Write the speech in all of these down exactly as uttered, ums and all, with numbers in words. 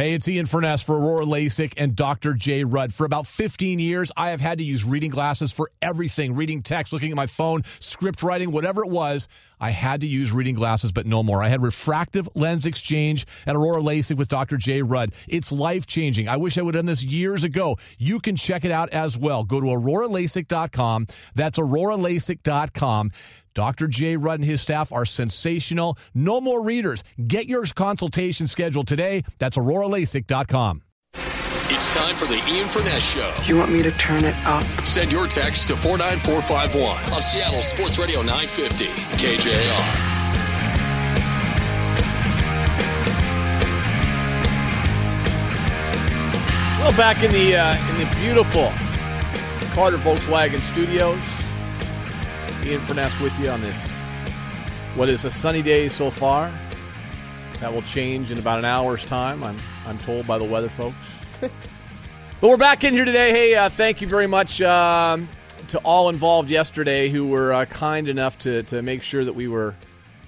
Hey, it's Ian Furness for Aurora LASIK and Doctor Jay Rudd. For about fifteen years, I have had to use reading glasses for everything. Reading text, looking at my phone, script writing, whatever it was, I had to use reading glasses, but no more. I had refractive lens exchange at Aurora LASIK with Doctor Jay Rudd. It's life-changing. I wish I would have done this years ago. You can check it out as well. Go to aurora LASIK dot com. That's aurora LASIK dot com. Doctor Jay Rudd and his staff are sensational. No more readers. Get your consultation scheduled today. That's aurora LASIK dot com. It's time for the Ian Furness Show. You want me to turn it up? Send your text to four nine four five one on Seattle Sports Radio nine fifty K J R. Well, back in the uh, in the beautiful Carter Volkswagen Studios. Ian Furness with you on this, what is a sunny day so far. That will change in about an hour's time, I'm I'm told by the weather folks. But we're back in here today. Hey, uh, thank you very much um, to all involved yesterday who were uh, kind enough to, to make sure that we were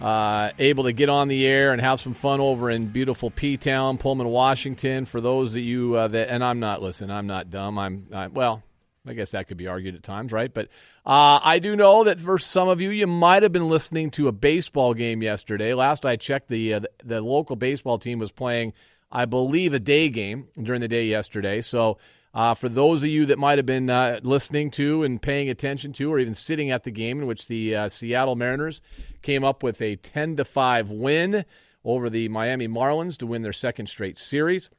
uh, able to get on the air and have some fun over in beautiful P-Town, Pullman, Washington. For those that you, uh, that, and I'm not, listen, I'm not dumb. I'm, I, well... I guess that could be argued at times, right? But uh, I do know that for some of you, you might have been listening to a baseball game yesterday. Last I checked, the, uh, the the local baseball team was playing, I believe, a day game during the day yesterday. So uh, for those of you that might have been uh, listening to and paying attention to or even sitting at the game in which the uh, Seattle Mariners came up with a ten to five win over the Miami Marlins to win their second straight series.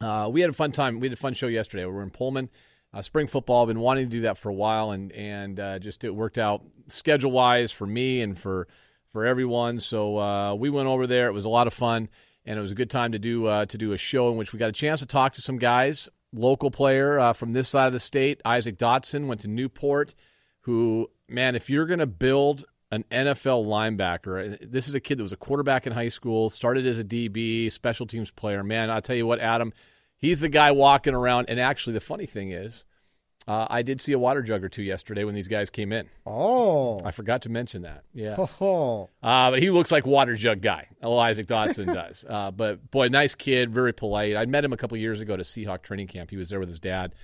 Uh, we had a fun time. We had a fun show yesterday. We were in Pullman. Uh, spring football, I've been wanting to do that for a while, and and uh, just it worked out schedule-wise for me and for for everyone. So uh, we went over there. It was a lot of fun, and it was a good time to do uh, to do a show in which we got a chance to talk to some guys. Local player uh, from this side of the state, Isaac Dotson, went to Newport, who, man, if you're going to build an N F L linebacker, this is a kid that was a quarterback in high school, started as a D B, special teams player. Man, I'll tell you what, Adam, he's the guy walking around, and actually the funny thing is, uh, I did see a water jug or two yesterday when these guys came in. Oh. I forgot to mention that. Yeah. Oh. Uh, but he looks like water jug guy. Oh, Isaac Dotson does. Uh, but, boy, nice kid, very polite. I met him a couple years ago at a Seahawk training camp. He was there with his dad,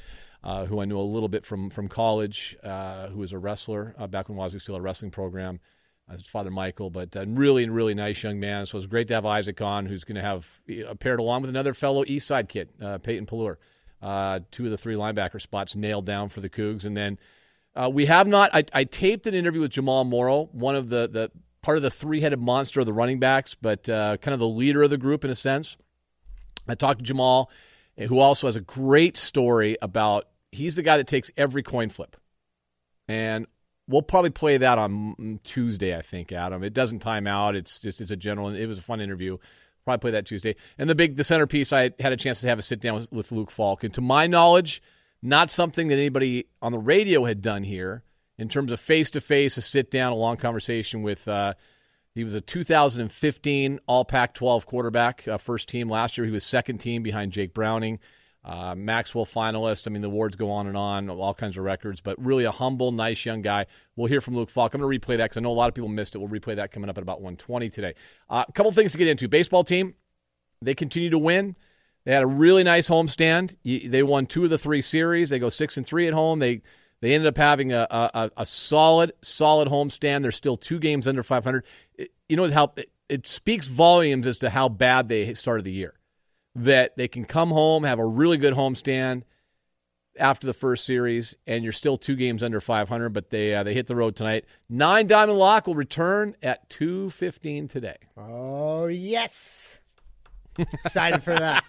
uh, who I knew a little bit from from college, uh, who was a wrestler uh, back when Wazoo still had a wrestling program. Uh, his father, Michael, but uh, really, really nice young man. So it's great to have Isaac on, who's going to have uh, paired along with another fellow East Side kid, uh, Peyton Pelluer. Uh, two of the three linebacker spots nailed down for the Cougs. And then uh, we have not, I, I taped an interview with Jamal Morrow, one of the, the part of the three-headed monster of the running backs, but uh, kind of the leader of the group in a sense. I talked to Jamal, who also has a great story about, he's the guy that takes every coin flip. And we'll probably play that on Tuesday, I think, Adam. It doesn't time out. It's just it's a general. It was a fun interview. Probably play that Tuesday. And the big the centerpiece, I had a chance to have a sit down with, with Luke Falk. And to my knowledge, not something that anybody on the radio had done here in terms of face to face, a sit down, a long conversation with. Uh, he was a two thousand fifteen All Pac twelve quarterback, uh, first team last year. He was second team behind Jake Browning. Uh, Maxwell finalist. I mean, the awards go on and on, all kinds of records, but really a humble, nice young guy. We'll hear from Luke Falk. I'm going to replay that because I know a lot of people missed it. We'll replay that coming up at about one twenty today. Uh, a couple things to get into. Baseball team, they continue to win. They had a really nice homestand. They won two of the three series. They go six and three at home. They they ended up having a a, a solid, solid homestand. They're still two games under five hundred. It, you know how it, it speaks volumes as to how bad they started the year. That they can come home, have a really good homestand after the first series, and you're still two games under five hundred, but they uh, they hit the road tonight. Nine Diamond Lock will return at two fifteen today. Oh, yes. Excited for that.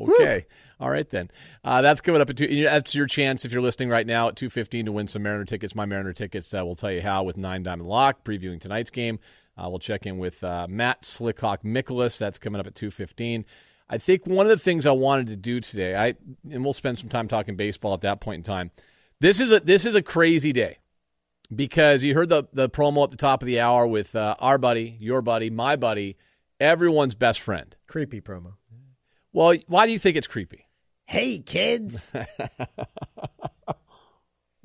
Okay. Woo. All right, then. Uh, that's coming up at two. That's your chance if you're listening right now at two fifteen to win some Mariner tickets. My Mariner tickets, uh, we'll tell you how with Nine Diamond Lock, previewing tonight's game. Uh, we'll check in with uh, Matt Slickhawk Mikolas. That's coming up at two fifteen. I think one of the things I wanted to do today, I and we'll spend some time talking baseball at that point in time. This is a this is a crazy day because you heard the, the promo at the top of the hour with uh, our buddy, your buddy, my buddy, everyone's best friend. Creepy promo. Well, why do you think it's creepy? Hey, kids.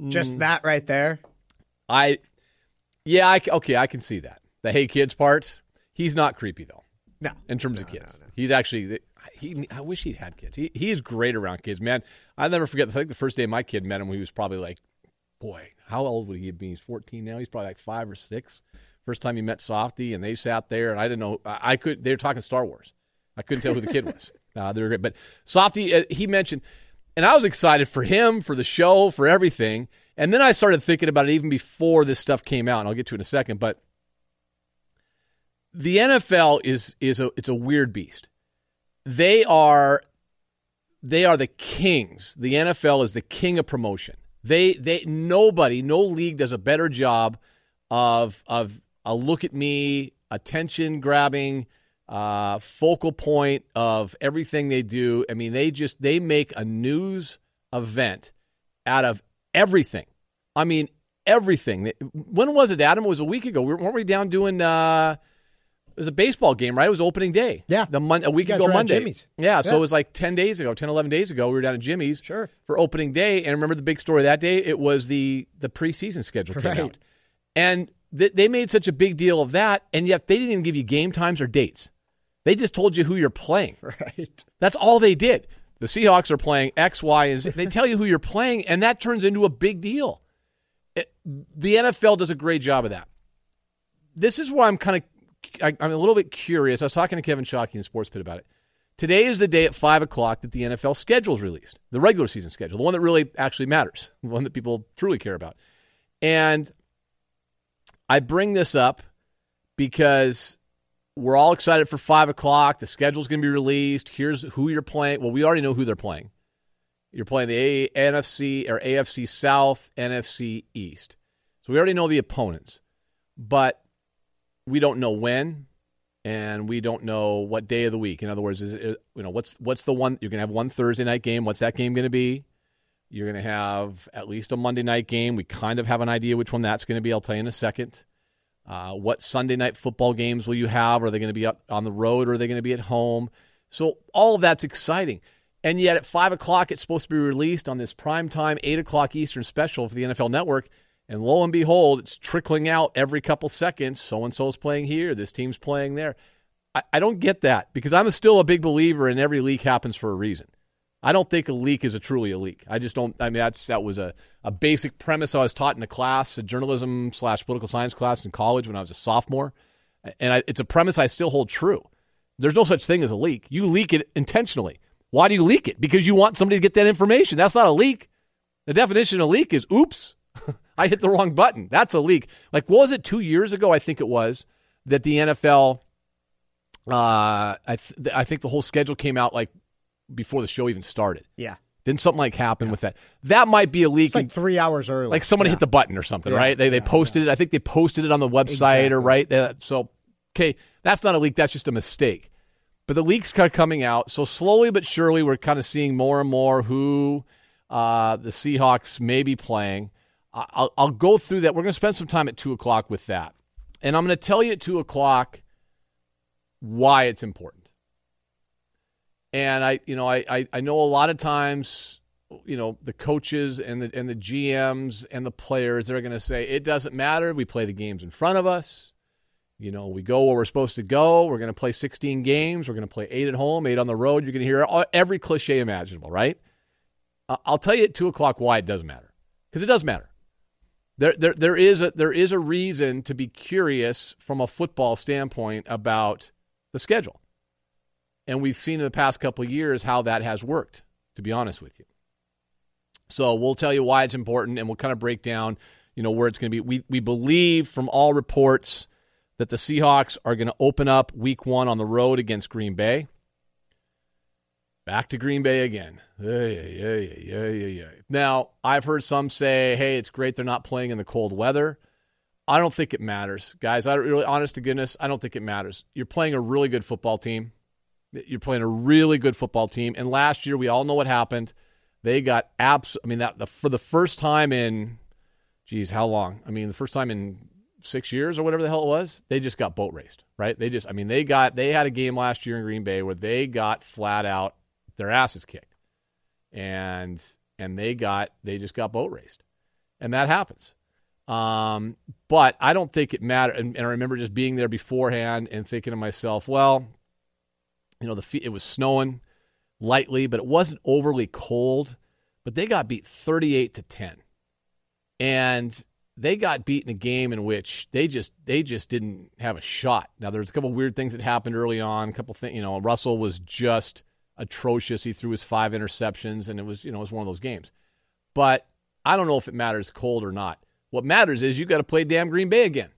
Just that right there. I yeah I okay I can see that. The hey kids part, he's not creepy, though. No. In terms no, of kids. No, no. He's actually, He, I wish he'd had kids. He, he is great around kids, man. I'll never forget. I think the first day my kid met him, he was probably like, boy, how old would he have been? He's fourteen now. He's probably like five or six. First time he met Softy, and they sat there, and I didn't know. I, I could. They were talking Star Wars. I couldn't tell who the kid was. Uh, they were great. But Softy, uh, he mentioned, and I was excited for him, for the show, for everything. And then I started thinking about it even before this stuff came out, and I'll get to it in a second. But the N F L is is a it's a weird beast. They are they are the kings. The N F L is the king of promotion. They they nobody, no league does a better job of of a look at me, attention grabbing, uh, focal point of everything they do. I mean, they just they make a news event out of everything. I mean, everything. When was it, Adam? It was a week ago. Weren't we down doing uh, – it was a baseball game, right? It was opening day. Yeah. The mon- a week ago Monday. Jimmy's. Yeah, yeah, so it was like ten days ago, ten, eleven days ago. We were down at Jimmy's sure. for opening day. And remember the big story that day? It was the, the preseason schedule came right. out. And th- they made such a big deal of that, and yet they didn't even give you game times or dates. They just told you who you're playing. Right. That's all they did. The Seahawks are playing X, Y, and Z. They tell you who you're playing, and that turns into a big deal. It, the N F L does a great job of that. This is where I'm kind of I, I'm a little bit curious. I was talking to Kevin Shockey in Sports Pit about it. Today is the day at five o'clock that the N F L schedule is released, the regular season schedule, the one that really actually matters, the one that people truly care about. And I bring this up because we're all excited for five o'clock. The schedule's going to be released. Here's who you're playing. Well, we already know who they're playing. You're playing the A- NFC or A F C South, N F C East. So we already know the opponents. But we don't know when, and we don't know what day of the week. In other words, is it, you know, what's what's the one you're going to have one Thursday night game? What's that game going to be? You're going to have at least a Monday night game. We kind of have an idea which one that's going to be. I'll tell you in a second. Uh, what Sunday night football games will you have? Are they going to be up on the road, or are they going to be at home? So all of that's exciting. And yet at five o'clock, it's supposed to be released on this primetime eight o'clock Eastern special for the N F L Network. And lo and behold, it's trickling out every couple seconds. So-and-so's playing here. This team's playing there. I, I don't get that because I'm still a big believer in every leak happens for a reason. I don't think a leak is a truly a leak. I just don't – I mean, that's, that was a, a basic premise I was taught in a class, a journalism slash political science class in college when I was a sophomore. And I, it's a premise I still hold true. There's no such thing as a leak. You leak it intentionally. Why do you leak it? Because you want somebody to get that information. That's not a leak. The definition of a leak is oops. I hit the wrong button. That's a leak. Like, what was it two years ago? I think it was that the N F L. Uh, I th- I think the whole schedule came out like before the show even started. Yeah, didn't something like happen yeah. with that? That might be a leak. It's like and, three hours early. Like somebody yeah. hit the button or something, yeah. right? They yeah, they posted yeah. it. I think they posted it on the website exactly. or right. They, so okay, that's not a leak. That's just a mistake. But the leaks are coming out. So slowly but surely, we're kind of seeing more and more who uh, the Seahawks may be playing. I'll, I'll go through that. We're going to spend some time at two o'clock with that. And I'm going to tell you at two o'clock why it's important. And I, you know, I, I, I know a lot of times, you know, the coaches and the, and the G Ms and the players, they're going to say, it doesn't matter. We play the games in front of us. You know, we go where we're supposed to go. We're going to play sixteen games. We're going to play eight at home, eight on the road. You're going to hear all, every cliche imaginable, right? I'll tell you at two o'clock why it does matter. Because it does matter. There, there, there is a there is a reason to be curious from a football standpoint about the schedule, and we've seen in the past couple of years how that has worked. To be honest with you, so we'll tell you why it's important, and we'll kind of break down, you know, where it's going to be. We we believe from all reports that the Seahawks are going to open up Week One on the road against Green Bay. Back to Green Bay again. Yeah, yeah, yeah, yeah, yeah. Now, I've heard some say, hey, it's great they're not playing in the cold weather. I don't think it matters. Guys, I really, honest to goodness, I don't think it matters. You're playing a really good football team. You're playing a really good football team. And last year, we all know what happened. They got abs- – I mean, that the, for the first time in – geez, how long? I mean, the first time in six years or whatever the hell it was, they just got boat raced, right? They just – I mean, they got – they had a game last year in Green Bay where they got flat out. Their asses kicked, and and they got they just got boat raced, and that happens. Um, but I don't think it matters. And, and I remember just being there beforehand and thinking to myself, well, You know, the it was snowing lightly, but it wasn't overly cold. But they got beat thirty-eight to ten, and they got beat in a game in which they just they just didn't have a shot. Now, there's a couple of weird things that happened early on. A couple things, you know, Russell was just atrocious. He threw his five interceptions, and it was you know it was one of those games. But I don't know if it matters cold or not. What matters is you got to play damn Green Bay again.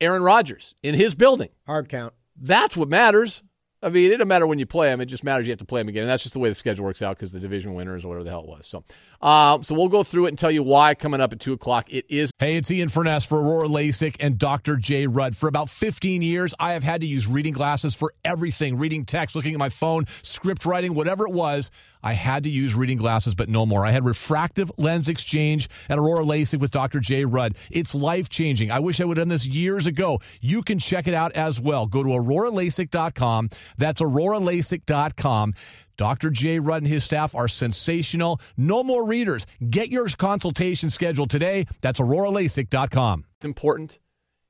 Aaron Rodgers in his building. Hard count. That's what matters. I mean, it doesn't matter when you play them. It just matters you have to play them again. And that's just the way the schedule works out because the division winners or whatever the hell it was. So uh, so we'll go through it and tell you why coming up at two o'clock. It is. Hey, it's Ian Furness for Aurora LASIK and Doctor Jay Rudd. For about fifteen years, I have had to use reading glasses for everything. Reading text, looking at my phone, script writing, whatever it was. I had to use reading glasses, but no more. I had refractive lens exchange at Aurora LASIK with Doctor Jay Rudd. It's life-changing. I wish I would have done this years ago. You can check it out as well. Go to aurora lasik dot com. That's aurora lasik dot com. Doctor Jay Rudd and his staff are sensational. No more readers. Get your consultation scheduled today. That's aurora lasik dot com. Important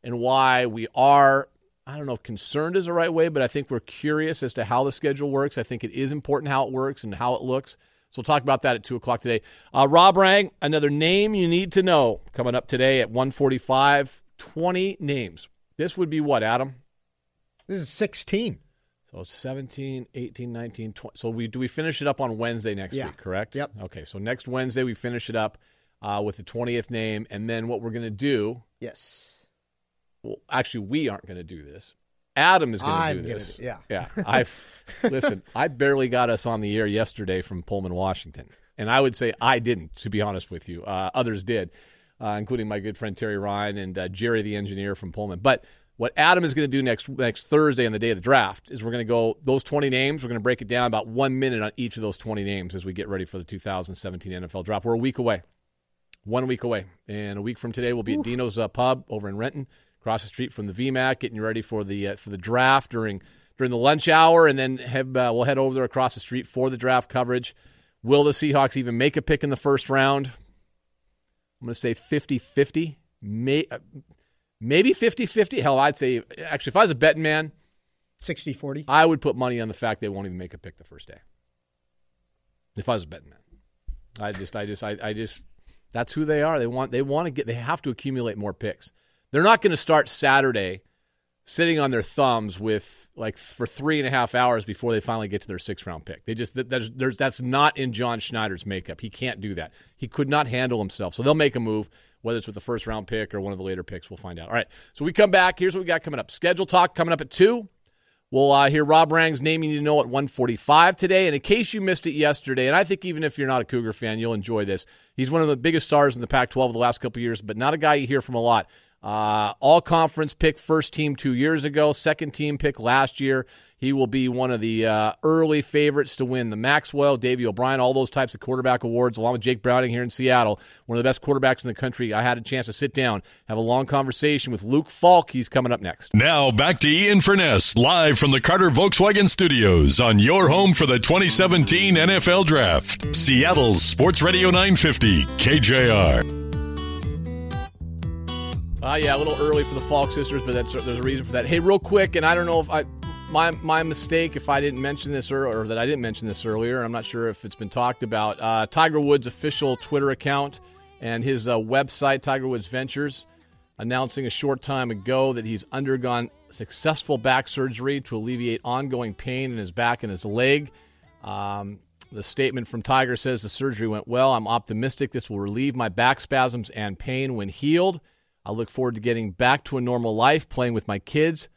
and why we are, I don't know if concerned is the right way, but I think we're curious as to how the schedule works. I think it is important how it works and how it looks. So we'll talk about that at two o'clock today. Uh, Rob Rang, another name you need to know coming up today at one forty-five. twenty names. This would be what, Adam? This is sixteen. So seventeen, eighteen, nineteen, twenty. So we do we finish it up on Wednesday next yeah. week, correct? Yep. Okay, so next Wednesday we finish it up uh, with the twentieth name, and then what we're going to do. Yes. Well, actually, we aren't going to do this. Adam is going to do this. Do, yeah, yeah. I listen. I barely got us on the air yesterday from Pullman, Washington, and I would say I didn't. To be honest with you, uh, others did, uh, including my good friend Terry Ryan and uh, Jerry, the engineer from Pullman. But what Adam is going to do next next Thursday on the day of the draft is we're going to go those twenty names. We're going to break it down about one minute on each of those twenty names as we get ready for the two thousand seventeen N F L draft. We're a week away, one week away, and a week from today we'll be Ooh. at Dino's uh, Pub over in Renton. Across the street from the V MAC, getting you ready for the uh, for the draft during during the lunch hour, and then have, uh, we'll head over there across the street for the draft coverage. Will the Seahawks even make a pick in the first round? I'm going to say fifty-fifty. May, maybe fifty-fifty. Hell, I'd say, actually, if I was a betting man, sixty forty. I would put money on the fact they won't even make a pick the first day. If I was a betting man. I just, I just, I, I just, that's who they are. They want, they want to get, they have to accumulate more picks. They're not going to start Saturday sitting on their thumbs with like for three and a half hours before they finally get to their sixth round pick. They just that, that's, there's, that's not in John Schneider's makeup. He can't do that. He could not handle himself. So they'll make a move, whether it's with the first round pick or one of the later picks. We'll find out. All right. So we come back. Here's what we got coming up. Schedule talk coming up at two. We'll uh, hear Rob Rang's name you need to know at one forty-five today. And in case you missed it yesterday, and I think even if you're not a Cougar fan, you'll enjoy this. He's one of the biggest stars in the Pac twelve of the last couple of years, but not a guy you hear from a lot. Uh, all-conference pick first team two years ago, second team pick last year. He will be one of the uh, early favorites to win the Maxwell, Davey O'Brien, all those types of quarterback awards, along with Jake Browning here in Seattle, one of the best quarterbacks in the country. I had a chance to sit down, have a long conversation with Luke Falk. He's coming up next. Now back to Ian Furness, live from the Carter Volkswagen Studios on your home for the twenty seventeen N F L Draft. Seattle's Sports Radio nine fifty, K J R. Uh, yeah, a little early for the Falk sisters, but that's, there's a reason for that. Hey, real quick, and I don't know if I my my mistake if I didn't mention this or, or that I didn't mention this earlier. I'm not sure if it's been talked about. Uh, Tiger Woods' official Twitter account and his uh, website, Tiger Woods Ventures, announcing a short time ago that he's undergone successful back surgery to alleviate ongoing pain in his back and his leg. Um, the statement from Tiger says the surgery went well. I'm optimistic this will relieve my back spasms and pain when healed. I look forward to getting back to a normal life, playing with my kids,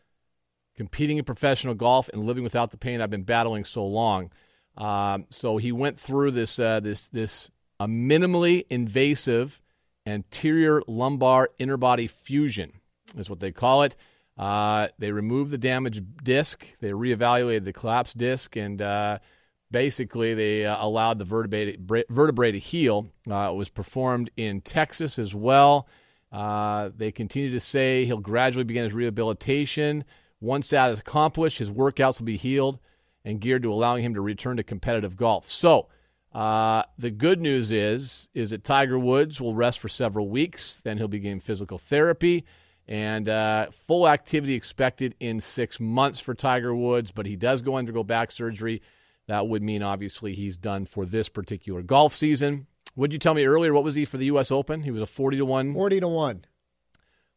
competing in professional golf, and living without the pain I've been battling so long. Um, so he went through this uh, this this a minimally invasive anterior lumbar interbody fusion is what they call it. Uh, they removed the damaged disc, they reevaluated the collapsed disc, and uh, basically they uh, allowed the vertebrae to, vertebrae to heal. Uh, it was performed in Texas as well. Uh, they continue to say he'll gradually begin his rehabilitation. Once that is accomplished, his workouts will be healed and geared to allowing him to return to competitive golf. So uh, the good news is, is that Tiger Woods will rest for several weeks. Then he'll begin physical therapy. And uh, full activity expected in six months for Tiger Woods, but he does go undergo back surgery. That would mean, obviously, he's done for this particular golf season. Would you tell me earlier, what was he for the U S Open? He was a forty to one. forty to one.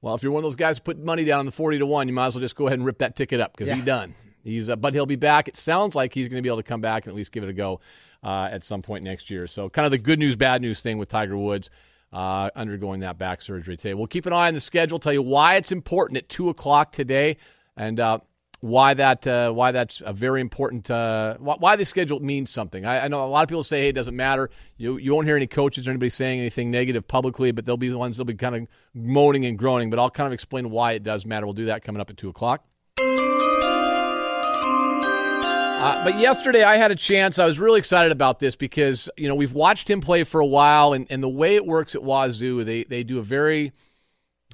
Well, if you're one of those guys who put money down on the forty to one, you might as well just go ahead and rip that ticket up because yeah. he's done. He's uh, but he'll be back. It sounds like he's going to be able to come back and at least give it a go uh, at some point next year. So kind of the good news, bad news thing with Tiger Woods. Uh, undergoing that back surgery today. We'll keep an eye on the schedule, tell you why it's important at two o'clock today and uh, why that uh, why that's a very important uh, – why, why the schedule means something. I, I know a lot of people say, hey, it doesn't matter. You you won't hear any coaches or anybody saying anything negative publicly, but they'll be the ones that will be kind of moaning and groaning. But I'll kind of explain why it does matter. We'll do that coming up at two o'clock. Uh, but yesterday I had a chance. I was really excited about this because, you know, we've watched him play for a while, and, and the way it works at Wazoo, they they do a very,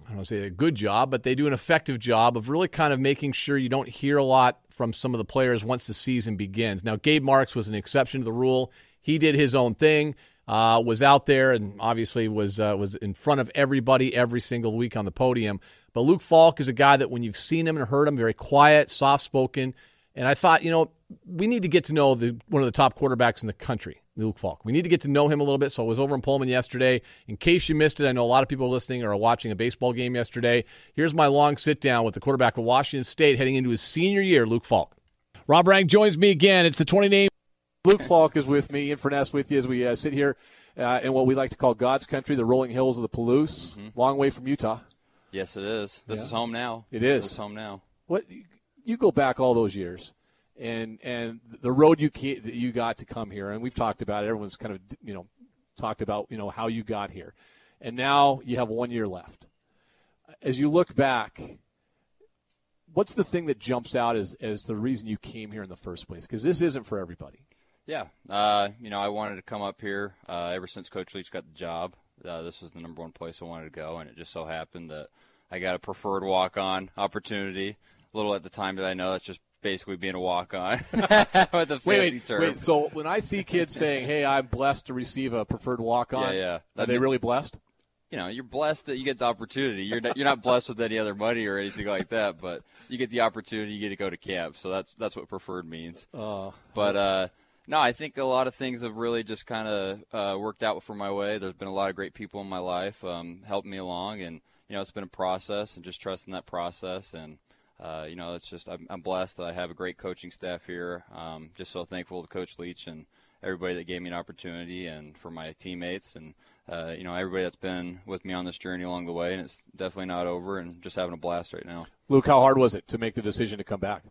I don't want to say a good job, but they do an effective job of really kind of making sure you don't hear a lot from some of the players once the season begins. Now, Gabe Marks was an exception to the rule. He did his own thing, uh, was out there, and obviously was, uh, was in front of everybody every single week on the podium. But Luke Falk is a guy that when you've seen him and heard him, very quiet, soft-spoken. And I thought, you know, we need to get to know the one of the top quarterbacks in the country, Luke Falk. We need to get to know him a little bit. So I was over in Pullman yesterday. In case you missed it, I know a lot of people listening or watching a baseball game yesterday. Here's my long sit-down with the quarterback of Washington State heading into his senior year, Luke Falk. Rob Rang joins me again. It's the twenty-name. Luke Falk is with me. Ian Furness with you as we uh, sit here uh, in what we like to call God's country, the rolling hills of the Palouse. Mm-hmm. Long way from Utah. Yes, it is. This yeah. is home now. It is. This is home now. What – You go back all those years, and and the road you came, you got to come here, and we've talked about it. Everyone's kind of you know talked about you know how you got here, and now you have one year left. As you look back, what's the thing that jumps out as as the reason you came here in the first place? Because this isn't for everybody. Yeah, uh, you know I wanted to come up here uh, ever since Coach Leach got the job. Uh, this was the number one place I wanted to go, and it just so happened that I got a preferred walk-on opportunity. Little at the time that I know that's just basically being a walk-on with the fancy wait, term. Wait, so when I see kids saying, hey, I'm blessed to receive a preferred walk-on, yeah, yeah. are they mean, really blessed? You know, you're blessed that you get the opportunity. You're not, you're not blessed with any other money or anything like that, but you get the opportunity, you get to go to camp. So that's that's what preferred means. Uh, but, uh, no, I think a lot of things have really just kind of uh, worked out for my way. There's been a lot of great people in my life um, helping me along, and, you know, it's been a process and just trusting that process and – Uh, you know, it's just I'm, I'm blessed that I have a great coaching staff here. Um, just so thankful to Coach Leach and everybody that gave me an opportunity, and for my teammates, and uh, you know everybody that's been with me on this journey along the way. And it's definitely not over, and just having a blast right now. Luke, how hard was it to make the decision to come back?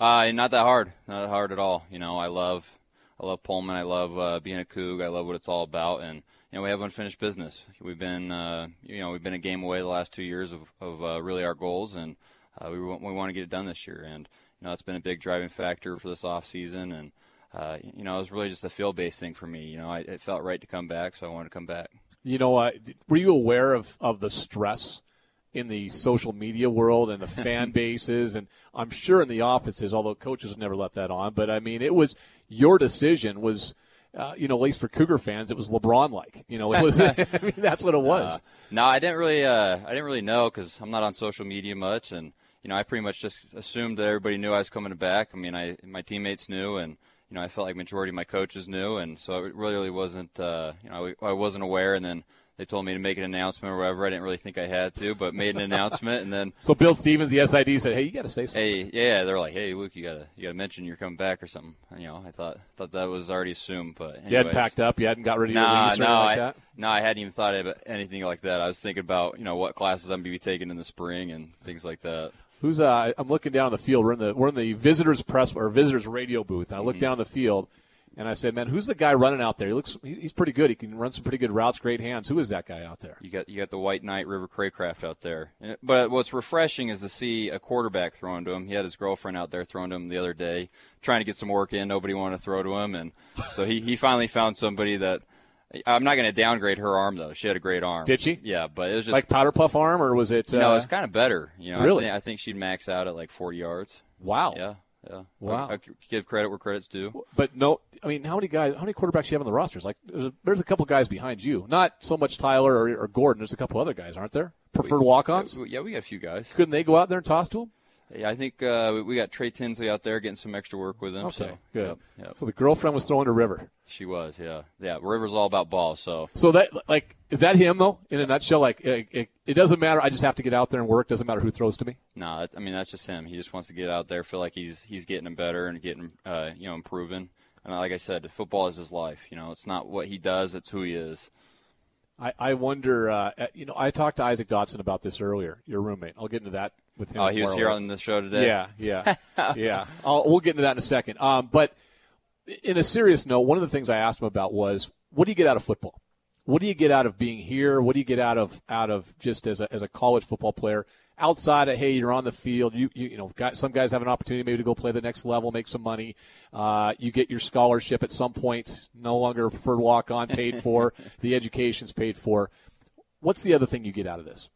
Uh, not that hard, not that hard at all. You know, I love, I love Pullman. I love uh, being a Coug. I love what it's all about, and you know we have unfinished business. We've been, uh, you know, we've been a game away the last two years of, of uh, really our goals and. Uh, we want, we want to get it done this year, and you know it's been a big driving factor for this off season, and uh, you know it was really just a feel-based thing for me. You know, I, it felt right to come back, so I wanted to come back. You know, uh, were you aware of, of the stress in the social media world and the fan bases, and I'm sure in the offices, although coaches would never let that on. But I mean, it was your decision was. Uh, you know, at least for Cougar fans, it was LeBron-like. You know, it was. I mean, that's what it was. Uh, no, I didn't really. Uh, I didn't really know because I'm not on social media much, and you know, I pretty much just assumed that everybody knew I was coming back. I mean, I my teammates knew, and you know, I felt like majority of my coaches knew, and so it really, really wasn't. Uh, you know, I, I wasn't aware, and then. They told me to make an announcement or whatever. I didn't really think I had to, but made an announcement, and then so Bill Stevens, the S I D, said, "Hey, you got to say something." Hey, yeah, they're like, "Hey, Luke, you gotta you gotta mention you're coming back or something." You know, I thought thought that was already assumed, but anyways. You hadn't packed up, you hadn't got ready to nah, wings or no, anything like that. No, I hadn't even thought about anything like that. I was thinking about you know what classes I'm gonna be taking in the spring and things like that. Who's uh? I'm looking down the field. We're in the we're in the visitors press or visitors radio booth, and I look mm-hmm. down the field. And I said, man, who's the guy running out there? He looks, he's pretty good. He can run some pretty good routes, great hands. Who is that guy out there? You got you got the White Knight, River Cracraft out there. But what's refreshing is to see a quarterback throwing to him. He had his girlfriend out there throwing to him the other day, trying to get some work in. Nobody wanted to throw to him. And so he, he finally found somebody that – I'm not going to downgrade her arm, though. She had a great arm. Did she? Yeah, but it was just – Like powder puff arm, or was it uh... – No, it was kind of better. You know, really? I, th- I think she'd max out at like forty yards. Wow. Yeah. Yeah. Wow. I, I give credit where credit's due. But no, I mean, how many guys, how many quarterbacks do you have on the rosters? Like, there's a, there's a couple guys behind you. Not so much Tyler or, or Gordon. There's a couple other guys, aren't there? preferred we, walk-ons? Yeah, we got a few guys. Couldn't they go out there and toss to them? Yeah, I think uh, we got Trey Tinsley out there getting some extra work with him. Okay, so, good. Yep, yep. So the girlfriend was throwing to River. She was, yeah. Yeah, River's all about ball. So so that like is that him, though, in a nutshell? Like it, it, it doesn't matter. I just have to get out there and work. Doesn't matter who throws to me? No, that, I mean, that's just him. He just wants to get out there, feel like he's he's getting better and getting, uh, you know, improving. And like I said, football is his life. You know, it's not what he does. It's who he is. I, I wonder, uh, you know, I talked to Isaac Dotson about this earlier, your roommate. I'll get into that. With him oh, he was here on the show today. Yeah, yeah, yeah. I'll, we'll get into that in a second. Um, but in a serious note, one of the things I asked him about was, what do you get out of football? What do you get out of being here? What do you get out of out of just as a as a college football player? Outside of, hey, you're on the field. You you, you know, guys, some guys have an opportunity maybe to go play the next level, make some money. Uh, you get your scholarship at some point, no longer a preferred walk-on, paid for. The education's paid for. What's the other thing you get out of this?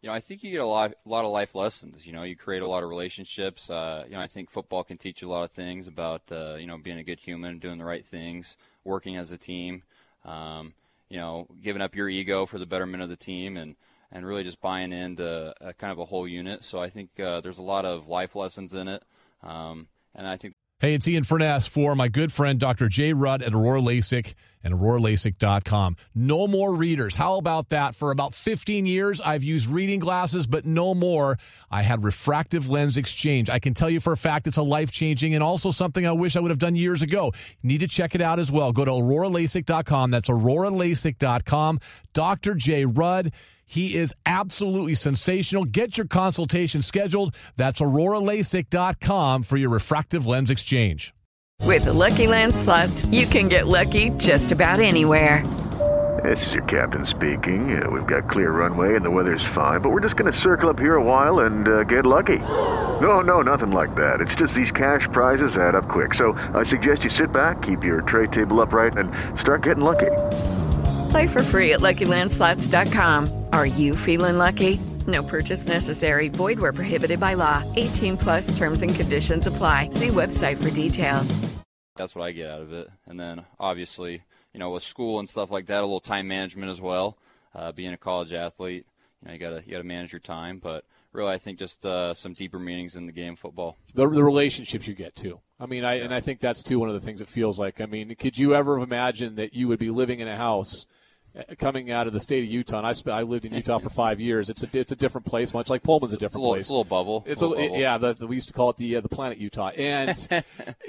You know, I think you get a lot, a lot of life lessons. You know, you create a lot of relationships. Uh, you know, I think football can teach you a lot of things about, uh, you know, being a good human, doing the right things, working as a team, um, you know, giving up your ego for the betterment of the team, and, and really just buying into a, a kind of a whole unit. So I think uh, there's a lot of life lessons in it, um, and I think. Hey, it's Ian Furness for my good friend Doctor Jay Rudd at Aurora LASIK and Aurora LASIK dot com. No more readers. How about that? For about fifteen years, I've used reading glasses, but no more. I had refractive lens exchange. I can tell you for a fact it's a life-changing and also something I wish I would have done years ago. Need to check it out as well. Go to Aurora LASIK dot com. That's Aurora LASIK dot com. Doctor Jay Rudd. He is absolutely sensational. Get your consultation scheduled. That's Aurora LASIK dot com for your refractive lens exchange. With the Lucky Land Slots, you can get lucky just about anywhere. This is your captain speaking. Uh, we've got clear runway and the weather's fine, but we're just going to circle up here a while and uh, get lucky. No, no, nothing like that. It's just these cash prizes add up quick. So I suggest you sit back, keep your tray table upright, and start getting lucky. Play for free at Lucky Land Slots dot com. Are you feeling lucky? No purchase necessary. Void where prohibited by law. eighteen plus terms and conditions apply. See website for details. That's what I get out of it. And then, obviously, you know, with school and stuff like that, a little time management as well. Uh, being a college athlete, you know, you gotta you gotta manage your time. But really, I think just uh, some deeper meanings in the game of football. The, the relationships you get too. I mean, I yeah. and I think that's too one of the things it feels like. I mean, could you ever have imagined that you would be living in a house? Coming out of the state of Utah, and I, sp- I lived in Utah for five years. It's a it's a different place, much like Pullman's a different it's a little, place. It's a little bubble. It's a little a, bubble. yeah. The, the, we used to call it the uh, the planet Utah. And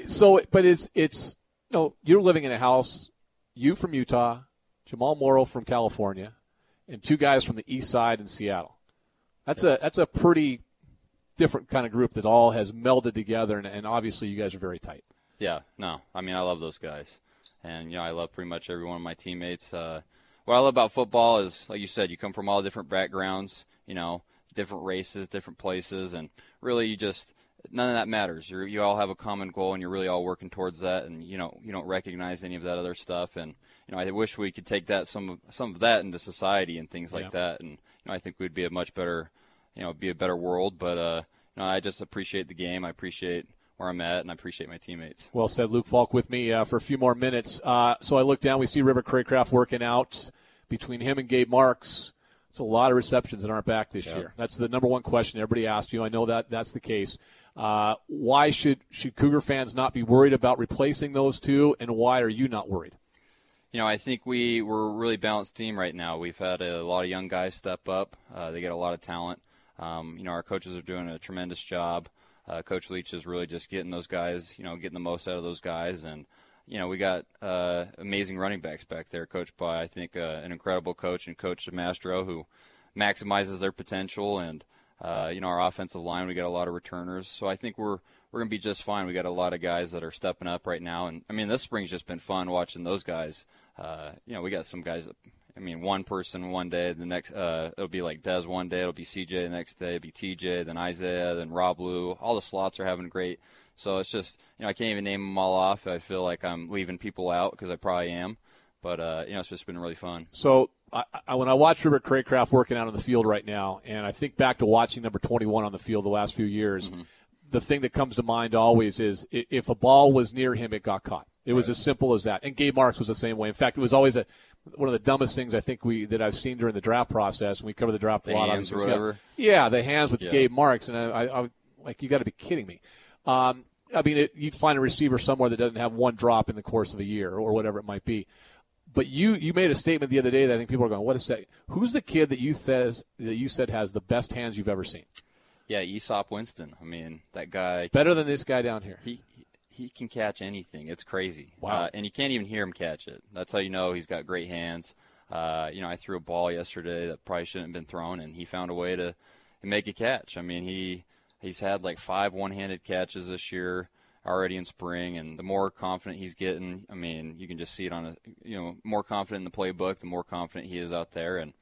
so, but it's it's you know, you're living in a house. You from Utah, Jamal Morrow from California, and two guys from the East Side in Seattle. That's yeah. a that's a pretty different kind of group that all has melded together, and, and obviously you guys are very tight. Yeah. No, I mean I love those guys, and you know I love pretty much every one of my teammates. Uh, What I love about football is, like you said, you come from all different backgrounds, you know, different races, different places, and really you just none of that matters. You you all have a common goal, and you're really all working towards that, and you know you don't recognize any of that other stuff. And you know, I wish we could take that some of, some of that into society and things like yeah. that. And you know, I think we'd be a much better, you know, be a better world. But uh, you know, I just appreciate the game. I appreciate where I'm at, and I appreciate my teammates. Well said. Luke Falk with me uh, for a few more minutes. Uh, so I look down, we see River Cracraft working out. Between him and Gabe Marks, it's a lot of receptions that aren't back this yeah. year. That's the number one question everybody asked you. I know that that's the case. Uh, why should should Cougar fans not be worried about replacing those two, and why are you not worried? You know, I think we, we're a really balanced team right now. We've had a lot of young guys step up. Uh, they get a lot of talent. Um, you know, our coaches are doing a tremendous job. Uh, Coach Leach is really just getting those guys, you know, getting the most out of those guys, and you know, we got uh, amazing running backs back there, coached by, I think, uh, an incredible coach and Coach DeMastro, who maximizes their potential. And, uh, you know, our offensive line, we got a lot of returners. So I think we're we're going to be just fine. We got a lot of guys that are stepping up right now. And, I mean, this spring's just been fun watching those guys. Uh, you know, we got some guys, I mean, one person one day, the next uh, it'll be like Dez one day, it'll be C J the next day, it'll be T J, then Isaiah, then Rob Lou. All the slots are having great. So it's just, you know, I can't even name them all off. I feel like I'm leaving people out because I probably am. But, uh, you know, it's just been really fun. So I, I, when I watch River Cracraft working out on the field right now, and I think back to watching number twenty-one on the field the last few years, mm-hmm. the thing that comes to mind always is if a ball was near him, it got caught. It was right. as simple as that. And Gabe Marks was the same way. In fact, it was always a one of the dumbest things I think we that I've seen during the draft process. We cover the draft a lot, obviously. So, yeah, the hands with yeah. Gabe Marks, and I, I, I like you got to be kidding me. Um, I mean, it, you'd find a receiver somewhere that doesn't have one drop in the course of a year or whatever it might be. But you, you made a statement the other day that I think people are going, what is that? Who's the kid that you says that you said has the best hands you've ever seen? Yeah, Aesop Winston. I mean, that guy. Better than this guy down here. He he can catch anything. It's crazy. Wow. Uh, and you can't even hear him catch it. That's how you know he's got great hands. Uh, you know, I threw a ball yesterday that probably shouldn't have been thrown, and he found a way to make a catch. I mean, he he's had like five one-handed catches this year already in spring, and the more confident he's getting, I mean, you can just see it on a, you know, more confident in the playbook, the more confident he is out there, and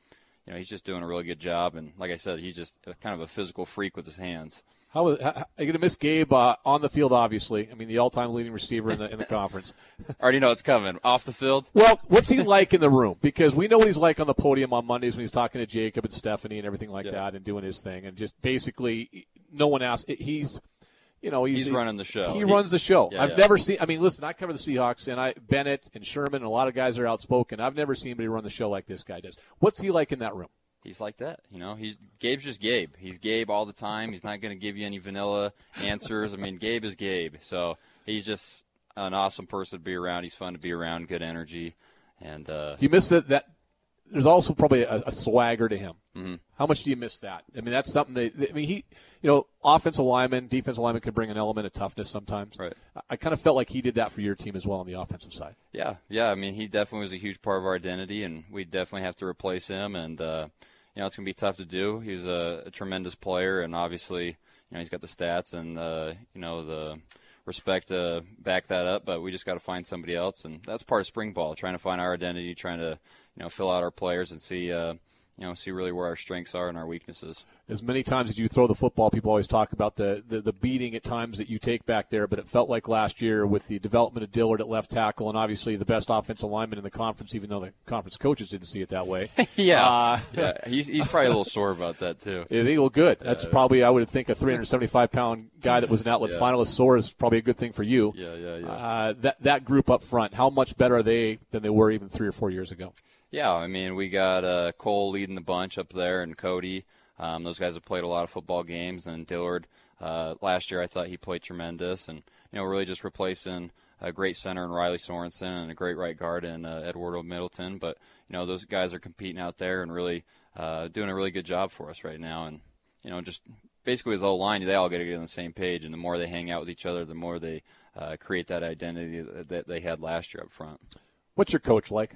you know, he's just doing a really good job, and like I said, he's just kind of a physical freak with his hands. How was, how, are you going to miss Gabe uh, on the field, obviously? I mean, the all-time leading receiver in the in the conference. I already know it's coming. Off the field? Well, what's he like in the room? Because we know what he's like on the podium on Mondays when he's talking to Jacob and Stephanie and everything like yeah. that and doing his thing, and just basically no one asks. He's You know, he's, he's running the show. He, he runs the show. Yeah, I've yeah. never seen – I mean, listen, I cover the Seahawks, and I Bennett and Sherman and a lot of guys are outspoken. I've never seen anybody run the show like this guy does. What's he like in that room? He's like that. You know, he, Gabe's just Gabe. He's Gabe all the time. He's not going to give you any vanilla answers. I mean, Gabe is Gabe. So he's just an awesome person to be around. He's fun to be around, good energy. And uh, do you miss that, that – there's also probably a, a swagger to him. Mm-hmm. How much do you miss that? I mean, that's something that, I mean, he, you know, offensive lineman, defensive lineman could bring an element of toughness sometimes. Right. I, I kind of felt like he did that for your team as well on the offensive side. Yeah, yeah. I mean, he definitely was a huge part of our identity, and we definitely have to replace him. And, uh, you know, it's going to be tough to do. He's a, a tremendous player, and obviously, you know, he's got the stats and, uh, you know, the respect to back that up, but we just got to find somebody else. And that's part of spring ball, trying to find our identity, trying to, you know, fill out our players and see, uh, you know, see really where our strengths are and our weaknesses. As many times as you throw the football, people always talk about the, the, the beating at times that you take back there, but it felt like last year with the development of Dillard at left tackle and obviously the best offensive lineman in the conference, even though the conference coaches didn't see it that way. yeah. Uh, yeah. He's, he's probably a little sore about that, too. Is he? Well, good. That's yeah. probably, I would think, a three hundred seventy-five pound guy that was an outlet yeah. finalist sore is probably a good thing for you. Yeah, yeah, yeah. Uh, that, that group up front, how much better are they than they were even three or four years ago? Yeah, I mean, we got uh, Cole leading the bunch up there and Cody. Um, those guys have played a lot of football games. And Dillard, uh, last year I thought he played tremendous. And, you know, really just replacing a great center in Riley Sorensen and a great right guard in uh, Eduardo Middleton. But, you know, those guys are competing out there and really uh, doing a really good job for us right now. And, you know, just basically with the whole line, they all got to get on the same page. And the more they hang out with each other, the more they uh, create that identity that they had last year up front. What's your coach like?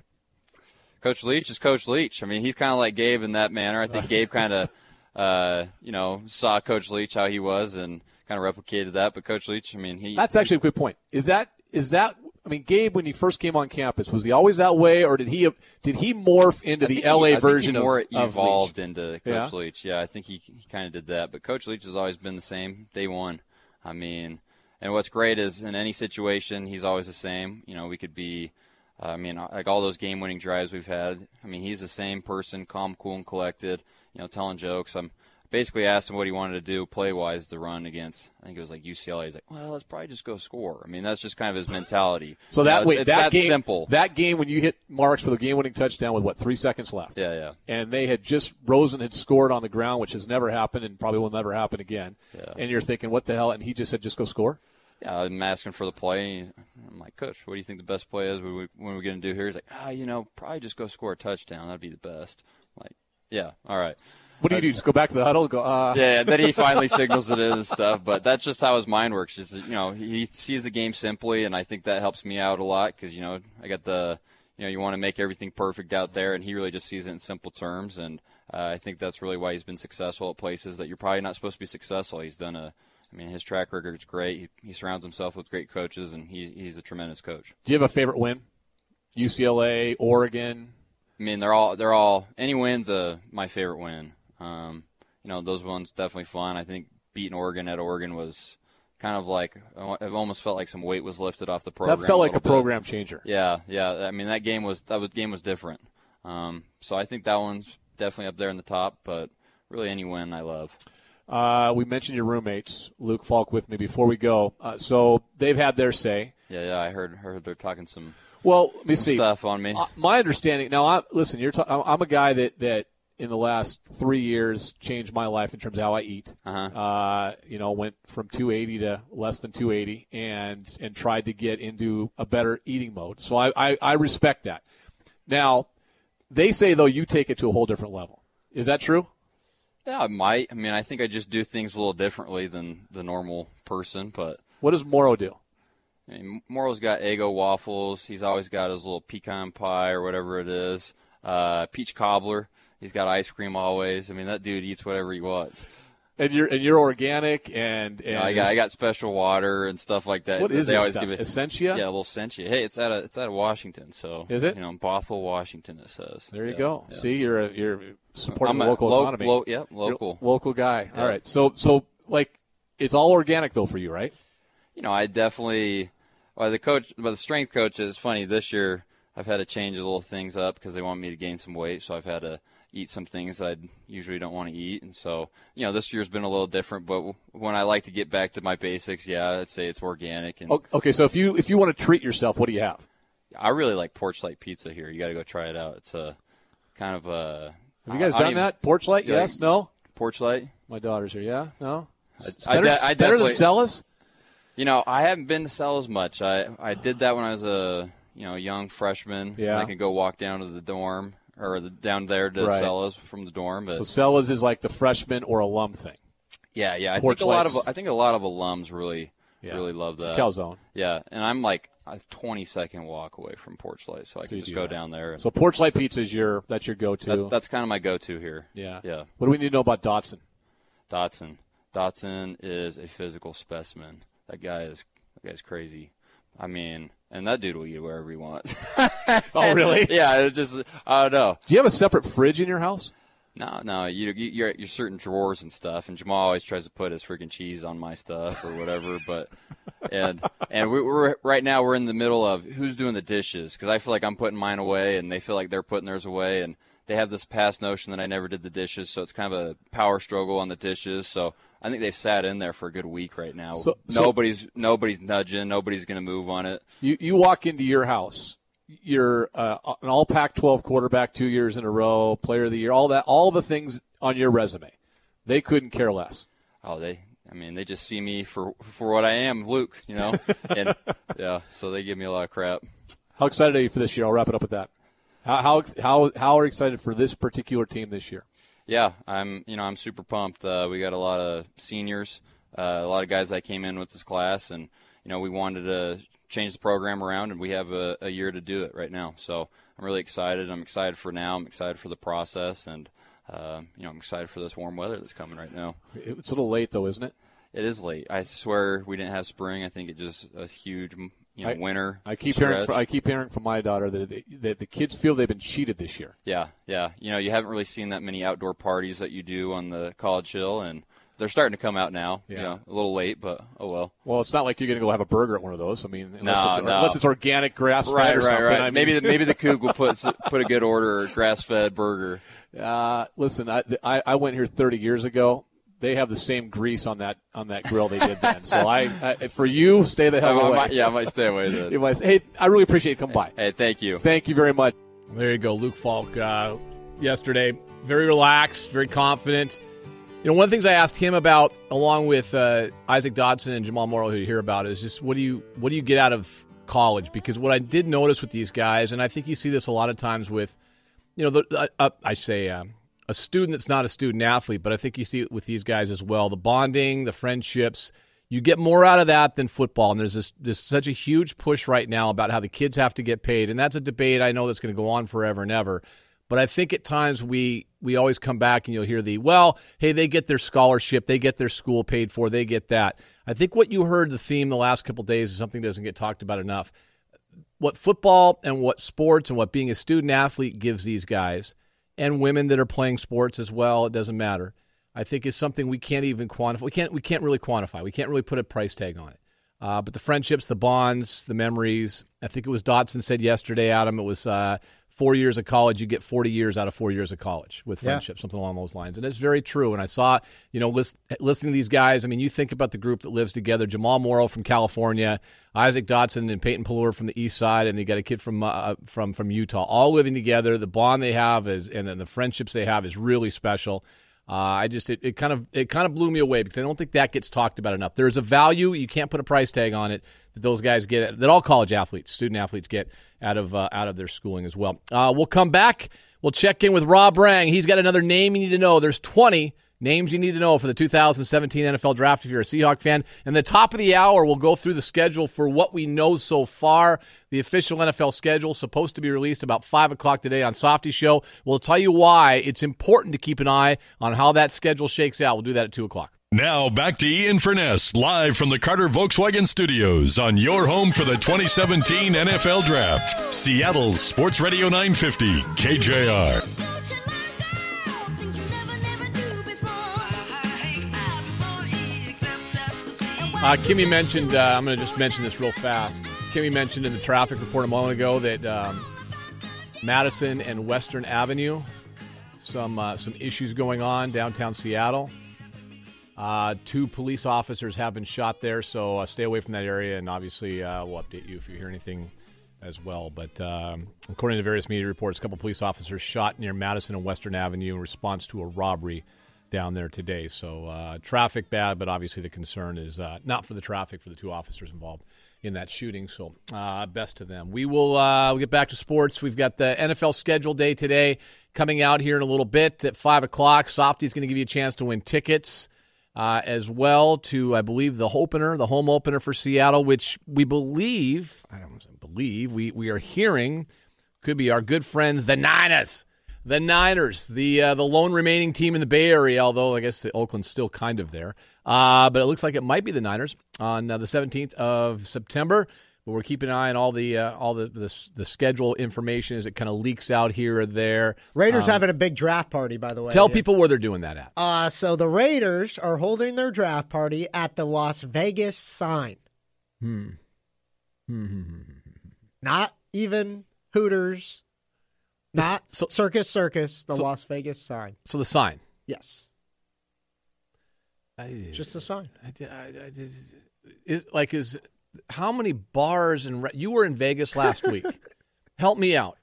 Coach Leach is Coach Leach. I mean, he's kind of like Gabe in that manner. I think Gabe kind of, uh, you know, saw Coach Leach how he was and kind of replicated that. But Coach Leach, I mean, he – that's actually a good point. Is that is that – I mean, Gabe, when he first came on campus, was he always that way, or did he did he morph into the L A version of Leach? I think he more evolved into Coach Leach. Yeah, I think he, he kind of did that. But Coach Leach has always been the same, day one. I mean, and what's great is in any situation, he's always the same. You know, we could be – I mean, like all those game-winning drives we've had, I mean, he's the same person, calm, cool, and collected, you know, telling jokes. I'm basically asked him what he wanted to do play-wise to run against, I think it was like U C L A. He's like, well, let's probably just go score. I mean, that's just kind of his mentality. So that, you know, wait, it's, it's that, that game, simple. That game when you hit Marks for the game-winning touchdown with, what, three seconds left? Yeah, yeah. And they had just – Rosen had scored on the ground, which has never happened and probably will never happen again. Yeah. And you're thinking, what the hell? And he just said, just go score? Yeah, I'm asking for the play. I'm like, Coach, what do you think the best play is? What are we going to do here? He's like, ah, you know, probably just go score a touchdown. That'd be the best. I'm like, yeah, all right. What do you do? Just go back to the huddle? Go, uh. Yeah, and then he finally signals it in and stuff. But that's just how his mind works. Just, you know, he sees the game simply, and I think that helps me out a lot because, you know, I got the, you know, you want to make everything perfect out there, and he really just sees it in simple terms. And uh, I think that's really why he's been successful at places that you're probably not supposed to be successful. He's done a I mean, his track record is great. He, he surrounds himself with great coaches, and he, he's a tremendous coach. Do you have a favorite win? U C L A, Oregon? I mean, they're all they're all any win's a my favorite win. Um, you know, those ones definitely fun. I think beating Oregon at Oregon was kind of like it almost felt like some weight was lifted off the program. That felt like a, a program changer. Yeah, yeah. I mean, that game was that was, game was different. Um, so I think that one's definitely up there in the top. But really, any win I love. Uh, we mentioned your roommates, Luke Falk, with me before we go. Uh, so they've had their say. Yeah, yeah, I heard heard they're talking some. Well, let me see. Stuff on me. Uh, my understanding now. I, listen, you're. T- I'm a guy that, that in the last three years changed my life in terms of how I eat. Uh-huh. Uh, you know, went from two eighty to less than two eighty, and and tried to get into a better eating mode. So I, I, I respect that. Now, they say though you take it to a whole different level. Is that true? Yeah, I might. I mean, I think I just do things a little differently than the normal person. But what does Morrow do? I mean, Morrow's got Eggo waffles. He's always got his little pecan pie or whatever it is. Uh, peach cobbler. He's got ice cream always. I mean, that dude eats whatever he wants. And you're and you're organic and, and yeah, I got I got special water and stuff like that. What is they this always stuff? Give it? Essentia? Yeah, a little Essentia. Hey, it's out of it's out of Washington, so is it? You know, Bothell, Washington. It says. There you yeah, go. Yeah. See, you're a, you're supporting the local lo- economy. Lo- yep, local you're local guy. Yeah. All right, so so like it's all organic though for you, right? You know, I definitely. By the coach, by the strength coach, it's funny. This year, I've had to change a little things up because they want me to gain some weight. So I've had to eat some things I usually don't want to eat. And so, you know, this year's been a little different. But when I like to get back to my basics, yeah, I'd say it's organic. And okay, so if you if you want to treat yourself, what do you have? I really like porch light pizza here. You got to go try it out. It's a kind of a. Have you guys done even, that porch light? Yes, like, no. Porch light. My daughter's here. Yeah, no. It's I, better, I de- I better than Sellas. You know, I haven't been to Sellas much. I, I did that when I was a you know young freshman. Yeah. I could go walk down to the dorm or the, down there to right. Sellas from the dorm. But, so Sellas is like the freshman or alum thing. Yeah, yeah. I Porch think a lights. lot of I think a lot of alums really yeah. really love that. It's calzone. Yeah, and I'm like a twenty second walk away from Porch Light, so I so can just go that. down there. And, so Porch Light Pizza is your that's your go to. That, that's kind of my go to here. Yeah, yeah. What do we need to know about Dotson? Dotson. Dotson is a physical specimen. That guy is that guy's crazy. I mean, and that dude will eat wherever he wants. Oh, really? Yeah, it just I don't know. Do you have a separate fridge in your house? No, no. You you're at your certain drawers and stuff. And Jamal always tries to put his freaking cheese on my stuff or whatever. But and and we, we're right now we're in the middle of who's doing the dishes because I feel like I'm putting mine away and they feel like they're putting theirs away and they have this past notion that I never did the dishes, so it's kind of a power struggle on the dishes. So. I think they've sat in there for a good week right now. So, nobody's so, nobody's nudging. Nobody's going to move on it. You you walk into your house. You're uh, an all Pac twelve quarterback two years in a row, player of the year, all that, all the things on your resume. They couldn't care less. Oh, they. I mean, they just see me for for what I am, Luke. You know, and yeah. So they give me a lot of crap. How excited are you for this year? I'll wrap it up with that. How how how how are you excited for this particular team this year? Yeah, I'm. You know, I'm super pumped. Uh, we got a lot of seniors, uh, a lot of guys that came in with this class, and you know, we wanted to change the program around, and we have a, a year to do it right now. So I'm really excited. I'm excited for now. I'm excited for the process, and uh, you know, I'm excited for this warm weather that's coming right now. It's a little late, though, isn't it? It is late. I swear we didn't have spring. I think it just a huge you know, I, winter. I keep stretch. hearing. From, I keep hearing from my daughter that, they, that the kids feel they've been cheated this year. Yeah, yeah. You know, you haven't really seen that many outdoor parties that you do on the College Hill, and they're starting to come out now. Yeah, you know, a little late, but oh well. Well, it's not like you're going to go have a burger at one of those. I mean, unless, no, it's, no. unless it's organic grass fed right, or right, something. Right. I mean. Maybe the, maybe the Coug will put put a good order grass fed burger. Uh, listen, I, I I went here thirty years ago. They have the same grease on that on that grill they did then. So I, I for you, stay the hell away. Yeah, I might stay away then. You might say, hey, I really appreciate you coming by. Hey, thank you. Thank you very much. There you go, Luke Falk. Uh, yesterday, very relaxed, very confident. You know, one of the things I asked him about, along with uh, Isaac Dotson and Jamal Morrow, who you hear about, is just what do you what do you get out of college? Because what I did notice with these guys, and I think you see this a lot of times with, you know, the, uh, I say. Uh, A student that's not a student athlete, but I think you see it with these guys as well. The bonding, the friendships, you get more out of that than football. And there's this, this such a huge push right now about how the kids have to get paid. And that's a debate I know that's going to go on forever and ever. But I think at times we we always come back and you'll hear the, well, hey, they get their scholarship, they get their school paid for, they get that. I think what you heard, the theme the last couple of days is something that doesn't get talked about enough. What football and what sports and what being a student athlete gives these guys and women that are playing sports as well, it doesn't matter, I think is something we can't even quantify. We can't, we can't really quantify. We can't really put a price tag on it. Uh, but the friendships, the bonds, the memories, I think it was Dotson said yesterday, Adam, it was uh, four years of college, you get forty years out of four years of college with friendship, yeah. something along those lines. And it's very true. And I saw, you know, list, listening to these guys, I mean, you think about the group that lives together, Jamal Morrow from California, Isaac Dotson and Peyton Pelluer from the east side, and they got a kid from uh, from from Utah, all living together. The bond they have is, and then the friendships they have is really special. Uh, I just it, it kind of it kind of blew me away because I don't think that gets talked about enough. There's a value, you can't put a price tag on it, that those guys get, that all college athletes, student athletes get out of uh, out of their schooling as well. Uh, we'll come back. We'll check in with Rob Rang. He's got another name you need to know. There's twenty names you need to know for the two thousand seventeen N F L Draft if you're a Seahawk fan. And the top of the hour, we'll go through the schedule for what we know so far. The official N F L schedule supposed to be released about five o'clock today on Softy Show. We'll tell you why it's important to keep an eye on how that schedule shakes out. We'll do that at two o'clock. Now back to Ian Furness, live from the Carter Volkswagen Studios on your home for the twenty seventeen N F L Draft. Seattle's Sports Radio nine fifty, K J R. Uh, Kimmy mentioned, uh, I'm going to just mention this real fast. Kimmy mentioned in the traffic report a moment ago that um, Madison and Western Avenue, some uh, some issues going on downtown Seattle. Uh, two police officers have been shot there, so uh, stay away from that area, and obviously uh, we'll update you if you hear anything as well. But um, according to various media reports, a couple police officers shot near Madison and Western Avenue in response to a robbery down there today. So uh, traffic bad, but obviously the concern is uh, not for the traffic, for the two officers involved in that shooting. So uh, best to them. We will uh, we'll get back to sports. We've got the N F L schedule day today coming out here in a little bit at five o'clock. Softy's going to give you a chance to win tickets uh, as well to, I believe, the opener, the home opener for Seattle, which we believe, I don't believe, we, we are hearing could be our good friends, the Niners. The Niners, the uh, the lone remaining team in the Bay Area, although I guess the Oakland's still kind of there. Uh, but it looks like it might be the Niners on uh, the seventeenth of September. But we're keeping an eye on all the uh, all the, the the schedule information as it kind of leaks out here or there. Raiders um, having a big draft party, by the way. Tell people where they're doing that at. Uh, so the Raiders are holding their draft party at the Las Vegas Sign. Hmm. Not even Hooters. Not so, Circus Circus, the so, Las Vegas Sign. So the sign. Yes. I, Just the sign. I, I, I, is, like, is how many bars and you were in Vegas last week? Help me out.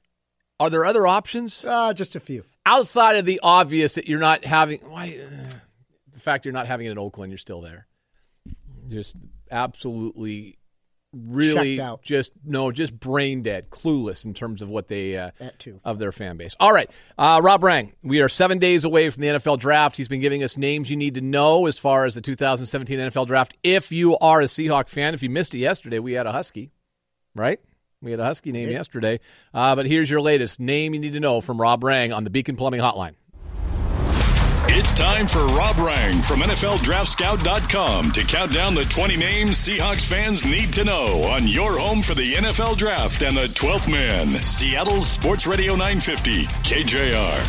Are there other options? Uh, just a few. Outside of the obvious that you're not having, why? Uh, the fact you're not having it in Oakland, you're still there. Just absolutely. Really, out. just no, just brain dead, clueless in terms of what they uh, of their fan base. All right, uh, Rob Rang, we are seven days away from the N F L Draft. He's been giving us names you need to know as far as the two thousand seventeen N F L Draft. If you are a Seahawk fan, if you missed it yesterday, we had a Husky, right? We had a Husky name it- yesterday. Uh, but here's your latest name you need to know from Rob Rang on the Beacon Plumbing Hotline. It's time for Rob Rang from N F L Draft Scout dot com to count down the twenty names Seahawks fans need to know on your home for the N F L Draft and the twelfth man, Seattle's Sports Radio nine fifty, K J R.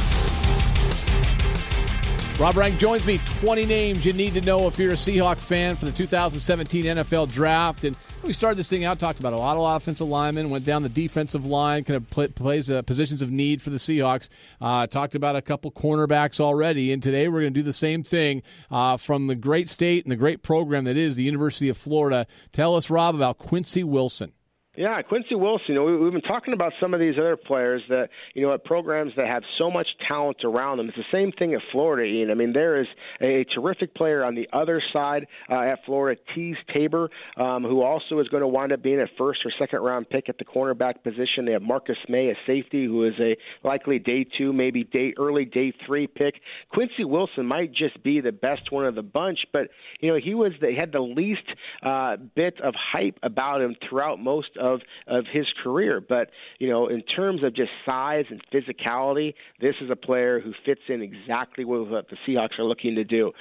Rob Rang joins me, twenty names you need to know if you're a Seahawk fan for the two thousand seventeen N F L Draft. And we started this thing out, talked about a lot of offensive linemen, went down the defensive line, kind of play, plays uh, positions of need for the Seahawks. Uh, talked about a couple cornerbacks already, and today we're going to do the same thing uh, from the great state and the great program that is the University of Florida. Tell us, Rob, about Quincy Wilson. Yeah, Quincy Wilson, you know, we, we've been talking about some of these other players that, you know, at programs that have so much talent around them. It's the same thing at Florida, Ian. I mean, there is a terrific player on the other side uh, at Florida, Tease Tabor, um, who also is going to wind up being a first or second round pick at the cornerback position. They have Marcus May, a safety, who is a likely day two, maybe day early day three pick. Quincy Wilson might just be the best one of the bunch, but, you know, he was they had the least uh, bit of hype about him throughout most Of, of his career. But, you know, in terms of just size and physicality, this is a player who fits in exactly what the Seahawks are looking to do.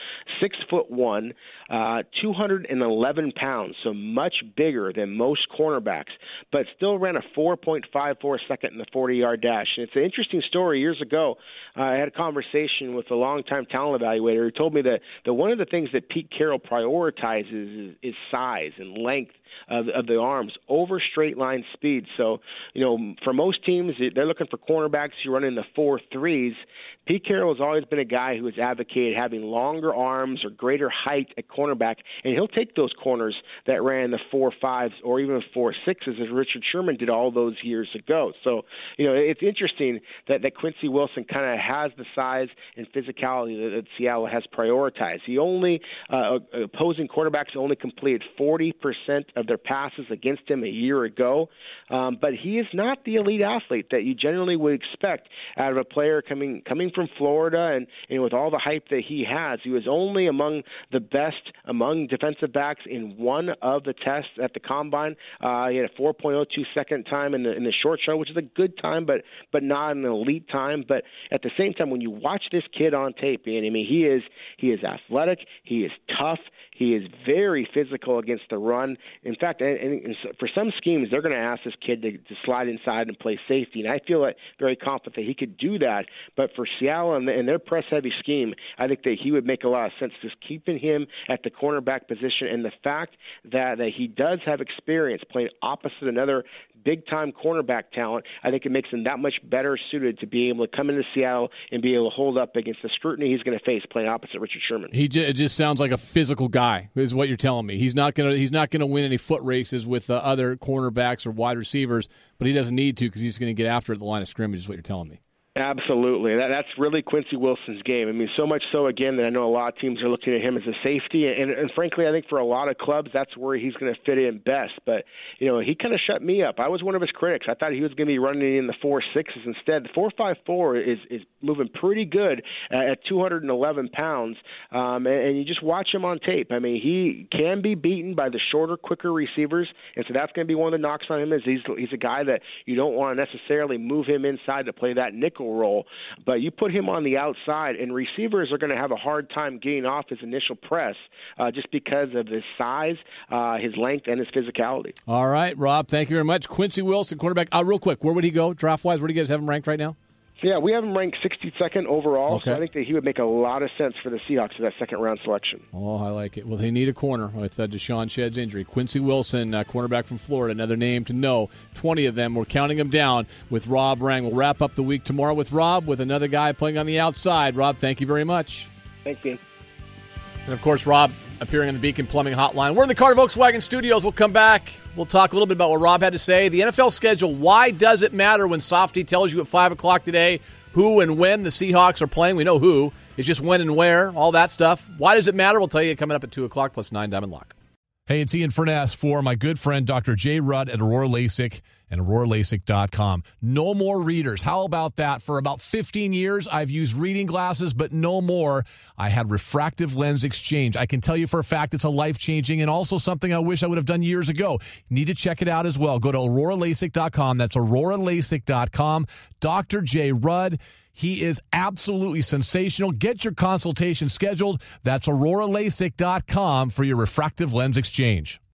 Six foot one, uh, two hundred eleven pounds, so much bigger than most cornerbacks, but still ran a four point five four second in the forty-yard dash. And it's an interesting story. Years ago, uh, I had a conversation with a longtime talent evaluator who told me that, that one of the things that Pete Carroll prioritizes is, is size and length of, of the arms over straight line speed. So, you know, for most teams, they're looking for cornerbacks who run in the four threes. Pete Carroll has always been a guy who has advocated having longer arms or greater height at cornerback, and he'll take those corners that ran the four fives or even four sixes, as Richard Sherman did all those years ago. So, you know, it's interesting that, that Quincy Wilson kind of has the size and physicality that, that Seattle has prioritized. He only uh, opposing quarterbacks only completed forty percent of their passes against him a year ago, um, but he is not the elite athlete that you generally would expect out of a player coming coming from Florida, and, and with all the hype that he has, he was only among the best among defensive backs in one of the tests at the combine. Uh, he had a four point oh two second time in the in the short shot, which is a good time, but but not an elite time. But at the same time, when you watch this kid on tape, and I mean, he is he is athletic, he is tough, he is very physical against the run. In fact, and, and for some schemes, they're going to ask this kid to, to slide inside and play safety, and I feel like very confident that he could do that. But for Seattle and, and their press-heavy scheme, I think that he would make a lot of sense, just keeping him at the cornerback position. And the fact that, that he does have experience playing opposite another big-time cornerback talent, I think it makes him that much better suited to be able to come into Seattle and be able to hold up against the scrutiny he's going to face playing opposite Richard Sherman. He j- it just sounds like a physical guy, is what you're telling me. He's not going to he's not going to win any foot races with uh, other cornerbacks or wide receivers, but he doesn't need to because he's going to get after the line of scrimmage, is what you're telling me. Absolutely. That, that's really Quincy Wilson's game. I mean, so much so, again, that I know a lot of teams are looking at him as a safety. And, and frankly, I think for a lot of clubs, that's where he's going to fit in best. But, you know, he kind of shut me up. I was one of his critics. I thought he was going to be running in the four sixes instead. The four five four is, is moving pretty good at two hundred eleven pounds. Um, and, and you just watch him on tape. I mean, he can be beaten by the shorter, quicker receivers. And so that's going to be one of the knocks on him, is he's, he's a guy that you don't want to necessarily move him inside to play that nickel role, but you put him on the outside, and receivers are going to have a hard time getting off his initial press uh, just because of his size, uh, his length, and his physicality. All right, Rob, thank you very much. Quincy Wilson, quarterback. Uh, real quick, where would he go draft-wise? Where do you guys have him ranked right now? Yeah, we have him ranked sixty-second overall, okay. So I think that he would make a lot of sense for the Seahawks for that second-round selection. Oh, I like it. Well, they need a corner with uh, Deshaun Shedd's injury. Quincy Wilson, uh, cornerback from Florida, another name to know. twenty of them. We're counting them down with Rob Rang. We'll wrap up the week tomorrow with Rob, with another guy playing on the outside. Rob, thank you very much. Thank you. And, of course, Rob appearing on the Beacon Plumbing Hotline. We're in the Carter Volkswagen Studios. We'll come back. We'll talk a little bit about what Rob had to say. The N F L schedule, why does it matter when Softy tells you at five o'clock today who and when the Seahawks are playing? We know who. It's just when and where, all that stuff. Why does it matter? We'll tell you coming up at two o'clock plus Nine Diamond Lock. Hey, it's Ian Furness for my good friend Doctor Jay Rudd at Aurora LASIK and aurora LASIK dot com. No more readers. How about that? For about fifteen years, I've used reading glasses, but no more. I had refractive lens exchange. I can tell you for a fact it's a life-changing, and also something I wish I would have done years ago. Need to check it out as well. Go to aurora LASIK dot com. That's aurora LASIK dot com. Doctor Jay Rudd. He is absolutely sensational. Get your consultation scheduled. That's aurora LASIK dot com for your refractive lens exchange.